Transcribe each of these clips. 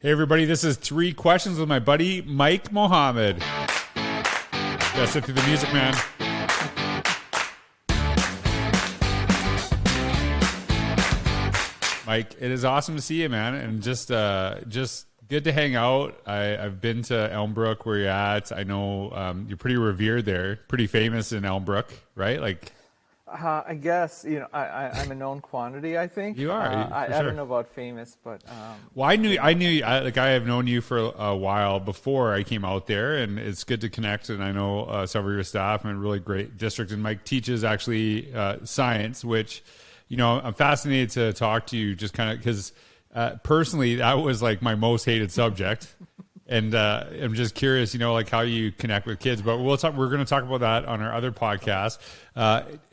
Hey, everybody, this is Three Questions with my buddy, Mike Mohammad. Yeah, sit through the music, man. Mike, it is awesome to see you, man, and just good to hang out. I've been to Elmbrook, where you're at. I know you're pretty revered there, pretty famous in Elmbrook, right? Like, I guess, you know, I'm a known quantity, I think. You are. I don't know about famous, but well, I have known you for a while before I came out there, and it's good to connect. And I know several of your staff and a really great district. And Mike teaches actually science, which, you know, I'm fascinated to talk to you, just kind of because personally that was like my most hated subject. And I'm just curious, you know, like how you connect with kids. But we're going to talk about that on our other podcast.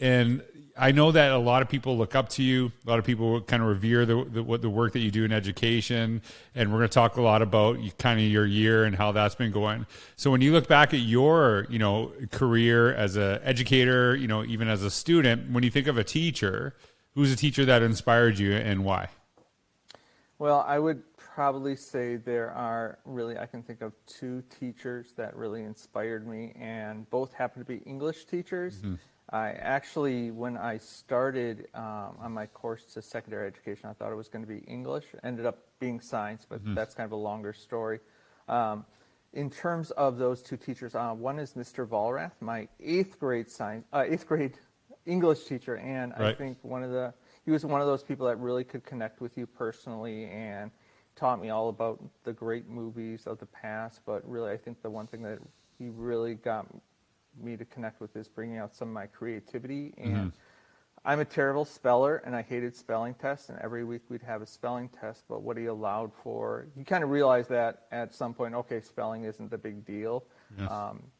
And I know that a lot of people look up to you. A lot of people kind of revere the work that you do in education. And we're going to talk a lot about kind of your year and how that's been going. So when you look back at your, you know, career as an educator, you know, even as a student, when you think of a teacher, who's a teacher that inspired you and why? Well, I would probably say there are really, I can think of two teachers that really inspired me, and both happen to be English teachers. Mm-hmm. I actually, when I started on my course to secondary education, I thought it was going to be English, ended up being science, but mm-hmm. that's kind of a longer story. In terms of those two teachers, one is Mr. Volrath, my eighth grade English teacher, and right. I think he was one of those people that really could connect with you personally and taught me all about the great movies of the past. But really, I think the one thing that he really got me to connect with is bringing out some of my creativity. And mm-hmm. I'm a terrible speller, and I hated spelling tests, and every week we'd have a spelling test. But what he allowed for, you kind of realize that at some point, okay, spelling isn't the big deal. Yes.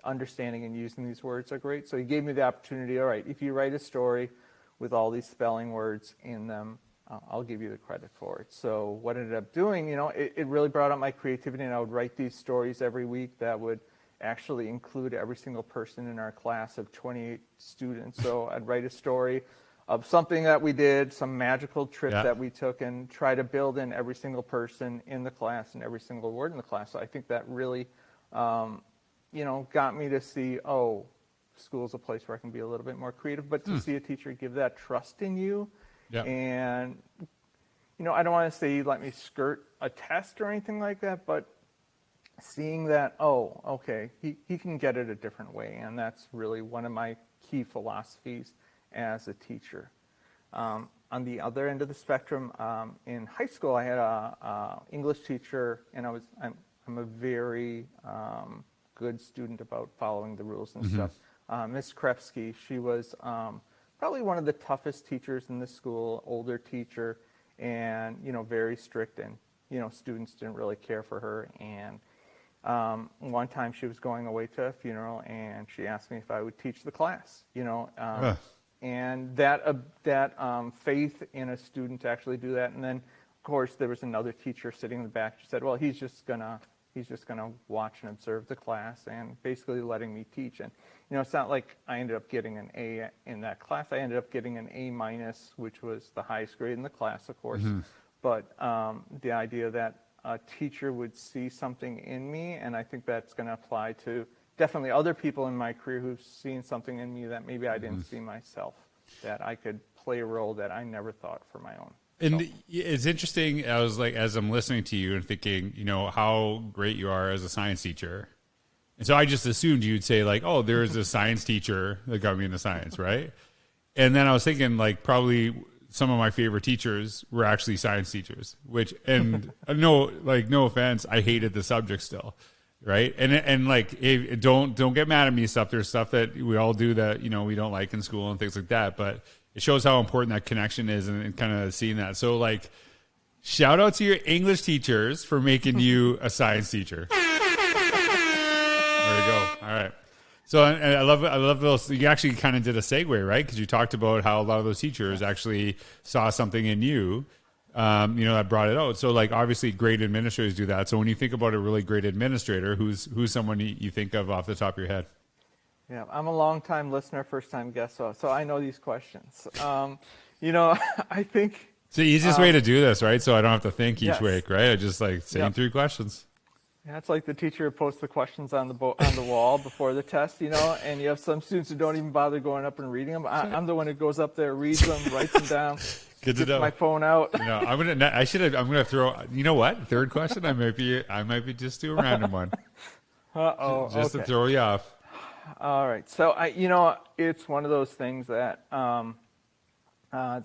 Understanding and using these words are great. So he gave me the opportunity, all right, if you write a story with all these spelling words in them, I'll give you the credit for it. So what I ended up doing, you know, it really brought out my creativity, and I would write these stories every week that would actually include every single person in our class of 28 students. So I'd write a story of something that we did, some magical trip yeah. that we took, and try to build in every single person in the class and every single word in the class. So I think that really, you know, got me to see, oh, school's a place where I can be a little bit more creative, but to see a teacher give that trust in you. Yep. And, you know, I don't want to say you let me skirt a test or anything like that, but seeing that, oh, okay, he can get it a different way. And that's really one of my key philosophies as a teacher. On the other end of the spectrum, in high school, I had a English teacher, and I'm a very good student about following the rules and mm-hmm. stuff. Miss Krebsky, she was probably one of the toughest teachers in the school, older teacher, and, you know, very strict, and, you know, students didn't really care for her. And one time she was going away to a funeral, and she asked me if I would teach the class, you know, and that faith in a student to actually do that. And then, of course, there was another teacher sitting in the back. She said, well, he's just gonna watch and observe the class, and basically letting me teach. And, you know, it's not like I ended up getting an A in that class. I ended up getting an A-, which was the highest grade in the class, of course. Mm-hmm. But the idea that a teacher would see something in me, and I think that's going to apply to definitely other people in my career who've seen something in me that maybe I didn't mm-hmm. see myself, that I could play a role that I never thought for my own. And it's interesting, I was like, as I'm listening to you and thinking, you know, how great you are as a science teacher. And so I just assumed you'd say like, oh, there's a science teacher that got me into science, right? And then I was thinking like probably some of my favorite teachers were actually science teachers, which, and no offense, I hated the subject still, right? And like, if, don't get mad at me stuff. There's stuff that we all do that, you know, we don't like in school and things like that, but it shows how important that connection is, and kind of seeing that. So like, shout out to your English teachers for making you a science teacher. There we go. All right. So and I love those. You actually kind of did a segue, right? Because you talked about how a lot of those teachers actually saw something in you, you know, that brought it out. So like, obviously great administrators do that. So when you think about a really great administrator, who's someone you think of off the top of your head? Yeah, I'm a long-time listener, first-time guest, so I know these questions. You know, I think It's the easiest way to do this, right? So I don't have to think each week, right? I just like same three questions. Yeah, it's like the teacher posts the questions on the wall before the test, you know, and you have some students who don't even bother going up and reading them. I'm the one who goes up there, reads them, writes them down, gets my phone out. No, I'm gonna throw. You know what? Third question. I might be just do a random one. Just to throw you off. All right. So it's one of those things that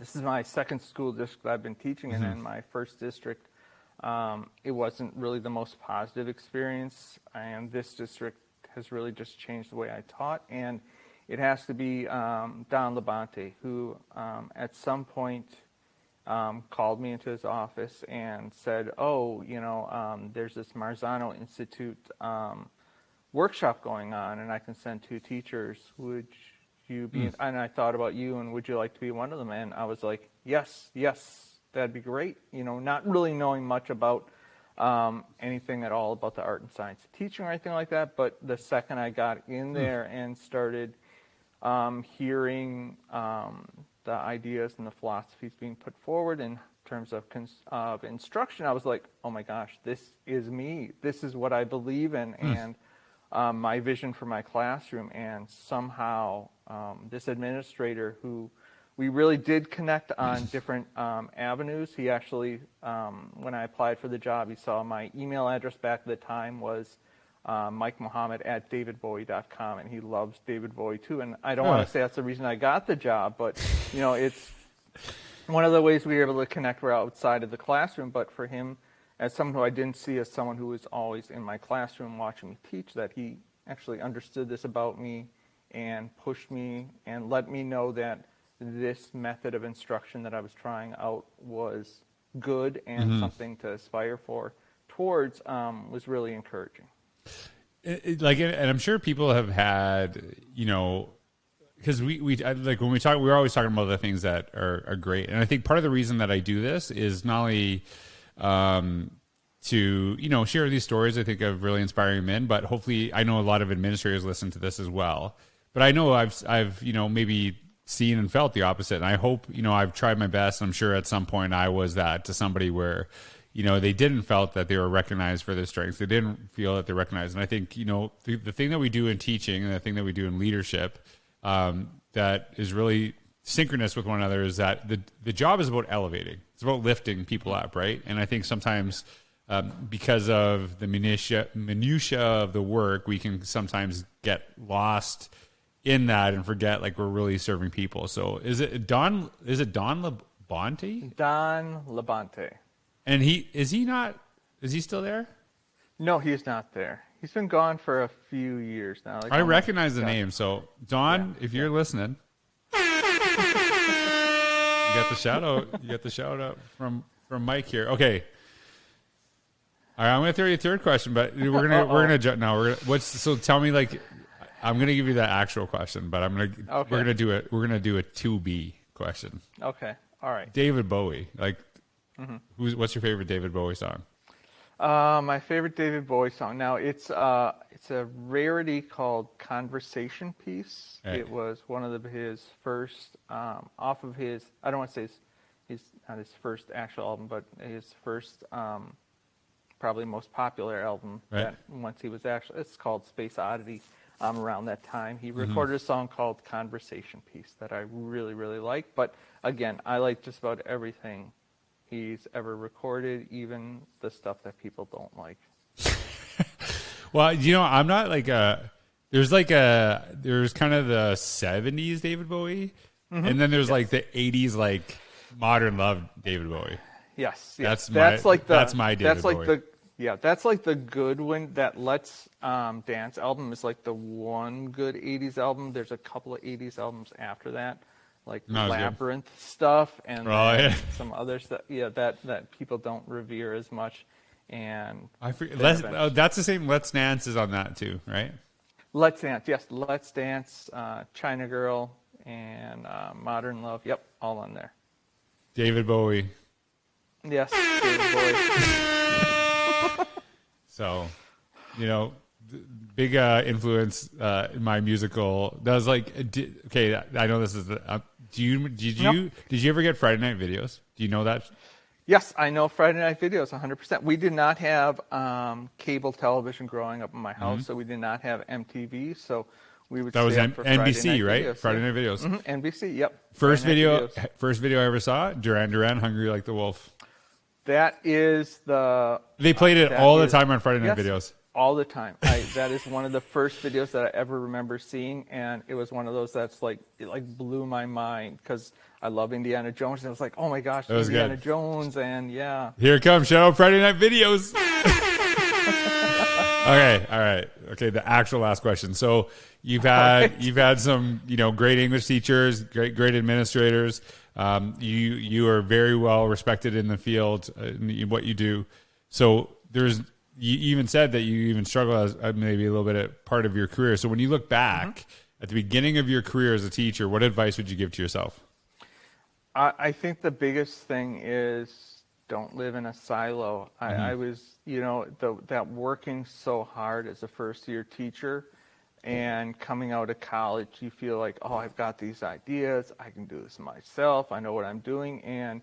this is my second school district I've been teaching in, and my first district. It wasn't really the most positive experience, and this district has really just changed the way I taught, and it has to be Don Labonte, who at some point called me into his office and said, there's this Marzano Institute workshop going on, and I can send 2 teachers. Would you be, and I thought about you, and would you like to be one of them? And I was like, yes. That'd be great, not really knowing much about anything at all about the art and science teaching or anything like that. But the second I got in there and started hearing the ideas and the philosophies being put forward in terms of instruction, I was like, oh my gosh, this is me. This is what I believe in and my vision for my classroom. And somehow this administrator who we really did connect on different avenues. He actually, when I applied for the job, he saw my email address back at the time was Mike Mohammad at davidbowie.com, and he loves David Bowie too. And I don't want to say that's the reason I got the job, but it's one of the ways we were able to connect. We're outside of the classroom, but for him, as someone who I didn't see as someone who was always in my classroom watching me teach, that he actually understood this about me and pushed me and let me know that this method of instruction that I was trying out was good and something to aspire towards was really encouraging. And I'm sure people have had, because when we talk, we're always talking about the things that are great. And I think part of the reason that I do this is not only to, share these stories, I think, of really inspiring men, but hopefully I know a lot of administrators listen to this as well. But I know I've maybe seen and felt the opposite. And I hope, I've tried my best. I'm sure at some point I was that to somebody where, they didn't felt that they were recognized for their strengths. They didn't feel that they're recognized. And I think, the thing that we do in teaching and the thing that we do in leadership that is really synchronous with one another is that the job is about elevating. It's about lifting people up, right? And I think sometimes because of the minutia of the work, we can sometimes get lost in that and forget like we're really serving people. So is it Don Labonte? And is he still there? No, he's not there. He's been gone for a few years now. I recognize the name. So Don, if you're listening, you got the shout out from Mike here. Okay. All right. I'm going to throw you a third question, but we're going to jump now. So tell me, like, I'm going to give you that actual question, but we're going to do a 2B question. Okay. All right. David Bowie, what's your favorite David Bowie song? My favorite David Bowie song. Now it's a rarity called Conversation Piece. Hey. It was one of his first, off of his, I don't want to say his not his first actual album, but his first, probably most popular album that once he was it's called Space Oddity. Around that time, he recorded a song called Conversation Piece that I really, really like. But again, I like just about everything he's ever recorded, even the stuff that people don't like. Well, I'm not like there's kind of the 70s David Bowie, and then there's like the 80s, like modern love David Bowie. Yes. That's my David Bowie. That's like the good one. That Let's Dance album is like the one good 80s album. There's a couple of 80s albums after that, like Labyrinth stuff and some other stuff. Yeah, that people don't revere as much. And I forget. That's the same. Let's Dance is on that too, right? Let's Dance, yes. Let's Dance, China Girl, and Modern Love. Yep, all on there. David Bowie. Yes, David Bowie. So, big influence in my musical. That was like, I know this is Did you ever get Friday Night Videos? Do you know that? Yes, I know Friday Night Videos 100%. We did not have cable television growing up in my house, so we did not have MTV. So we would. That was for NBC, right? Videos, Friday Night Videos. Mm-hmm, NBC. Yep. First video I ever saw. Duran Duran, "Hungry Like the Wolf." That is the. They played it all the time on Friday Night Videos. All the time. That is one of the first videos that I ever remember seeing, and it was one of those that's like it like blew my mind because I love Indiana Jones, and I was like, oh my gosh, Indiana Jones, and yeah. Here it comes, shout out Friday Night Videos. Okay, all right, okay. The actual last question. So you've had some great English teachers, great administrators. You are very well respected in the field in what you do. So there's. You even said that you even struggle as maybe a little bit at part of your career. So when you look back at the beginning of your career as a teacher, what advice would you give to yourself? I think the biggest thing is don't live in a silo. Mm-hmm. I was, that working so hard as a first-year teacher and coming out of college, you feel like, oh, I've got these ideas. I can do this myself. I know what I'm doing. And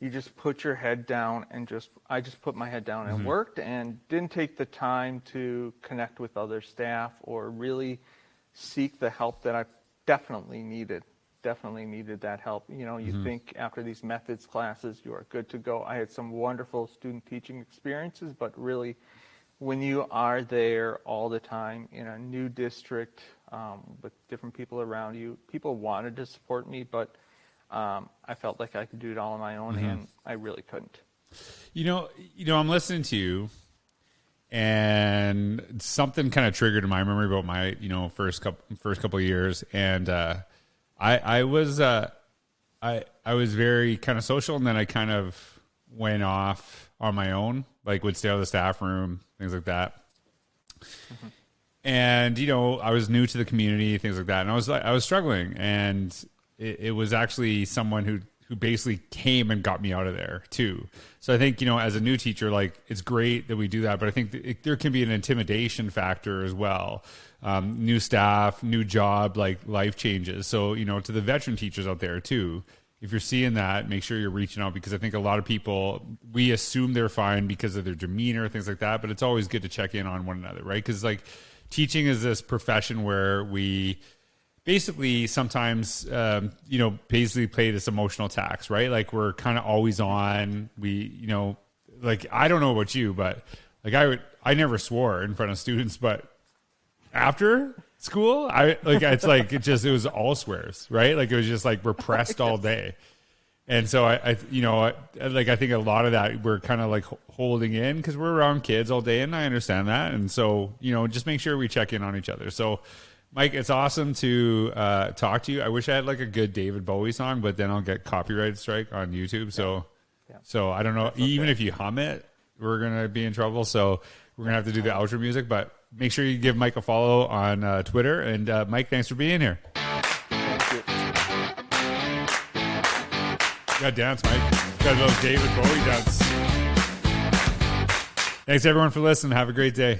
you just put your head down and I just put my head down and worked and didn't take the time to connect with other staff or really seek the help that I definitely needed that help. You think after these methods classes, you are good to go. I had some wonderful student teaching experiences, but really when you are there all the time in a new district with different people around you, people wanted to support me, but I felt like I could do it all on my own, and I really couldn't. I'm listening to you, and something kind of triggered in my memory about my, first couple of years, and I was very kind of social, and then I kind of went off on my own, like would stay out of the staff room, things like that. Mm-hmm. And I was new to the community, things like that, and I was struggling, and it was actually someone who basically came and got me out of there too. So I think, as a new teacher, like it's great that we do that, but I think there can be an intimidation factor as well. New staff, new job, like life changes. So, to the veteran teachers out there too, if you're seeing that, make sure you're reaching out, because I think a lot of people, we assume they're fine because of their demeanor, things like that, but it's always good to check in on one another, right? Cause like teaching is this profession where we, basically sometimes, basically play this emotional tax, right? Like we're kind of always on, like, I don't know about you, but like I never swore in front of students, but after school, it was all swears, right? Like it was just like repressed all day. And so I think a lot of that we're kind of like holding in because we're around kids all day, and I understand that. And so, just make sure we check in on each other. So, Mike, it's awesome to talk to you. I wish I had like a good David Bowie song, but then I'll get copyright strike on YouTube. So, so I don't know. Okay. Even if you hum it, we're going to be in trouble. So we're going to have to do the outro music, but make sure you give Mike a follow on Twitter. And Mike, thanks for being here. Thank you. You got to dance, Mike. You got a little David Bowie dance. Thanks, everyone, for listening. Have a great day.